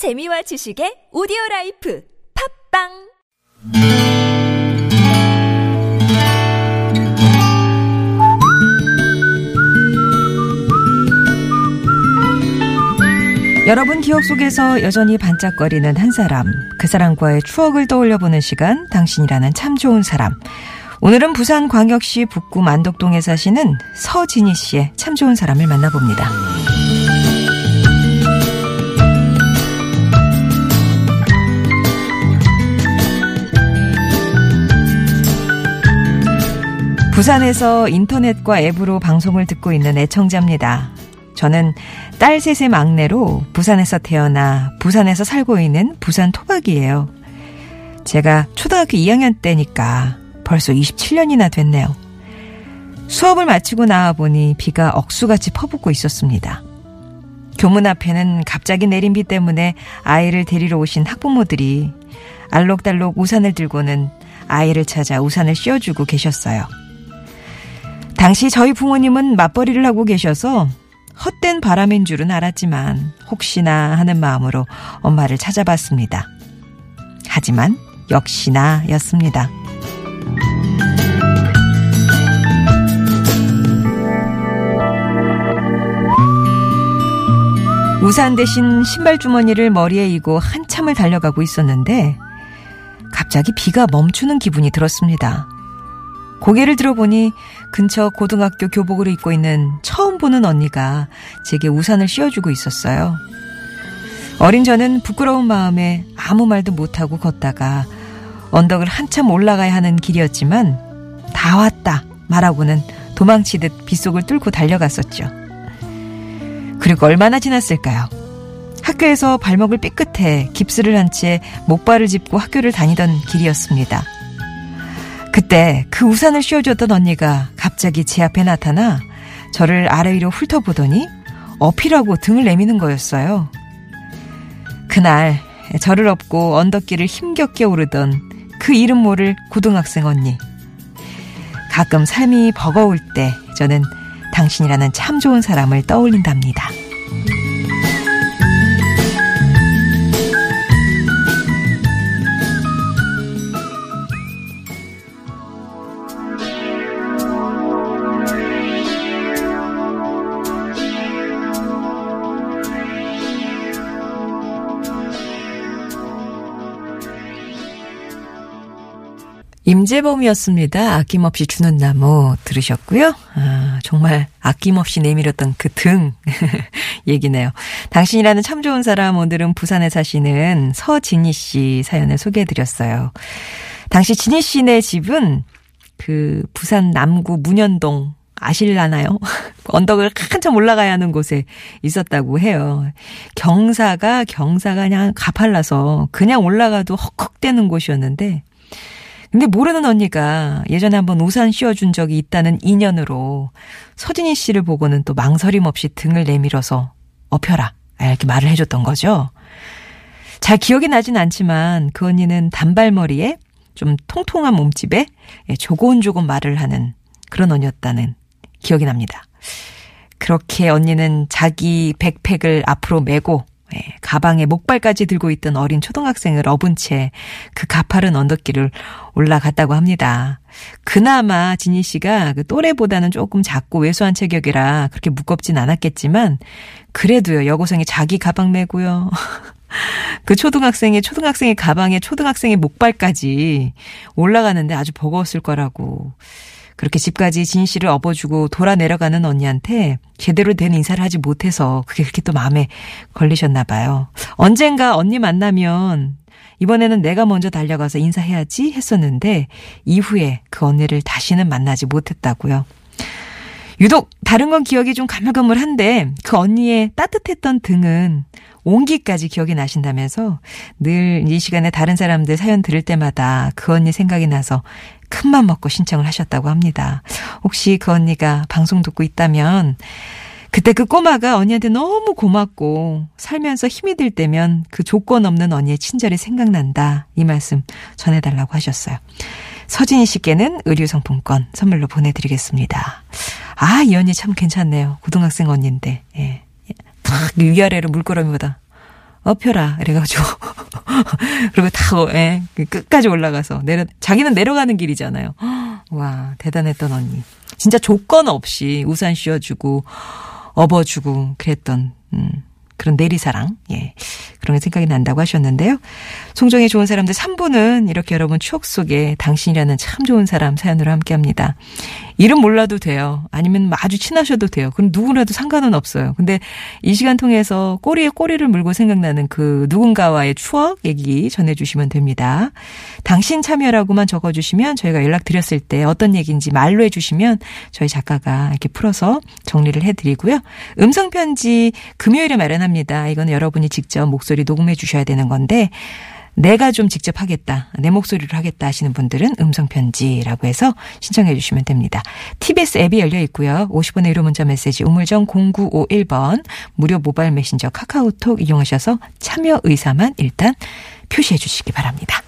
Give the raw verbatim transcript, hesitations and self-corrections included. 재미와 지식의 오디오라이프 팝빵 여러분 기억 속에서 여전히 반짝거리는 한 사람, 그 사람과의 추억을 떠올려보는 시간, 당신이라는 참 좋은 사람. 오늘은 부산광역시 북구 만덕동에 사시는 서진희 씨의 참 좋은 사람을 만나봅니다. 부산에서 인터넷과 앱으로 방송을 듣고 있는 애청자입니다. 저는 딸 셋의 막내로 부산에서 태어나 부산에서 살고 있는 부산 토박이에요. 제가 초등학교 이 학년 때니까 벌써 이십칠 년이나 됐네요. 수업을 마치고 나와보니 비가 억수같이 퍼붓고 있었습니다. 교문 앞에는 갑자기 내린 비 때문에 아이를 데리러 오신 학부모들이 알록달록 우산을 들고는 아이를 찾아 우산을 씌워주고 계셨어요. 당시 저희 부모님은 맞벌이를 하고 계셔서 헛된 바람인 줄은 알았지만 혹시나 하는 마음으로 엄마를 찾아봤습니다. 하지만 역시나 였습니다. 우산 대신 신발 주머니를 머리에 이고 한참을 달려가고 있었는데 갑자기 비가 멈추는 기분이 들었습니다. 고개를 들어보니 근처 고등학교 교복을 입고 있는 처음 보는 언니가 제게 우산을 씌워주고 있었어요. 어린 저는 부끄러운 마음에 아무 말도 못하고 걷다가 언덕을 한참 올라가야 하는 길이었지만 다 왔다 말하고는 도망치듯 빗속을 뚫고 달려갔었죠. 그리고 얼마나 지났을까요? 학교에서 발목을 삐끗해 깁스를 한 채 목발을 짚고 학교를 다니던 길이었습니다. 그때 그 우산을 씌워줬던 언니가 갑자기 제 앞에 나타나 저를 아래 위로 훑어보더니 업히라고 등을 내미는 거였어요. 그날 저를 업고 언덕길을 힘겹게 오르던 그 이름 모를 고등학생 언니. 가끔 삶이 버거울 때 저는 당신이라는 참 좋은 사람을 떠올린답니다. 임재범이었습니다. 아낌없이 주는 나무 들으셨고요. 아, 정말 아낌없이 내밀었던 그 등 얘기네요. 당신이라는 참 좋은 사람, 오늘은 부산에 사시는 서진희 씨 사연을 소개해드렸어요. 당시 진희 씨네 집은 그 부산 남구 문현동 아실라나요? 언덕을 한참 올라가야 하는 곳에 있었다고 해요. 경사가 경사가 그냥 가팔라서 그냥 올라가도 헉헉대는 곳이었는데 근데 모르는 언니가 예전에 한번 우산 씌워준 적이 있다는 인연으로 서진희 씨를 보고는 또 망설임 없이 등을 내밀어서 업혀라 이렇게 말을 해줬던 거죠. 잘 기억이 나진 않지만 그 언니는 단발머리에 좀 통통한 몸집에 조곤조곤 말을 하는 그런 언니였다는 기억이 납니다. 그렇게 언니는 자기 백팩을 앞으로 메고 예, 가방에 목발까지 들고 있던 어린 초등학생을 업은 채 그 가파른 언덕길을 올라갔다고 합니다. 그나마 진희 씨가 그 또래보다는 조금 작고 왜소한 체격이라 그렇게 무겁진 않았겠지만 그래도요, 여고생이 자기 가방 메고요. 그 초등학생이 초등학생의 가방에 초등학생의 목발까지 올라가는데 아주 버거웠을 거라고. 그렇게 집까지 진희 씨를 업어주고 돌아 내려가는 언니한테 제대로 된 인사를 하지 못해서 그게 그렇게 또 마음에 걸리셨나 봐요. 언젠가 언니 만나면 이번에는 내가 먼저 달려가서 인사해야지 했었는데 이후에 그 언니를 다시는 만나지 못했다고요. 유독 다른 건 기억이 좀 가물가물한데 그 언니의 따뜻했던 등은 온기까지 기억이 나신다면서 늘 이 시간에 다른 사람들 사연 들을 때마다 그 언니 생각이 나서 큰맘 먹고 신청을 하셨다고 합니다. 혹시 그 언니가 방송 듣고 있다면 그때 그 꼬마가 언니한테 너무 고맙고 살면서 힘이 들 때면 그 조건 없는 언니의 친절이 생각난다 이 말씀 전해달라고 하셨어요. 서진희 씨께는 의류 상품권 선물로 보내드리겠습니다. 아, 이 언니 참 괜찮네요. 고등학생 언니인데 예. 탁 위아래로 물끄러미보다 업혀라 이래가지고 그리고 타고 예, 끝까지 올라가서 내려 자기는 내려가는 길이잖아요. 와 대단했던 언니. 진짜 조건 없이 우산 씌워주고 업어주고 그랬던 음, 그런 내리사랑 예 그런 게 생각이 난다고 하셨는데요. 송정의 좋은 사람들 삼 부는 이렇게 여러분 추억 속에 당신이라는 참 좋은 사람 사연으로 함께합니다. 이름 몰라도 돼요. 아니면 아주 친하셔도 돼요. 그럼 누구라도 상관은 없어요. 근데 이 시간 통해서 꼬리에 꼬리를 물고 생각나는 그 누군가와의 추억 얘기 전해주시면 됩니다. 당신 참여라고만 적어주시면 저희가 연락드렸을 때 어떤 얘기인지 말로 해주시면 저희 작가가 이렇게 풀어서 정리를 해드리고요. 음성편지 금요일에 마련합니다. 이건 여러분이 직접 목소리 녹음해 주셔야 되는 건데 내가 좀 직접 하겠다. 내 목소리로 하겠다 하시는 분들은 음성편지라고 해서 신청해 주시면 됩니다. 티비에스 앱이 열려 있고요. 오십 원의 유료 문자 메시지 우물정 공구오일 번 무료 모바일 메신저 카카오톡 이용하셔서 참여 의사만 일단 표시해 주시기 바랍니다.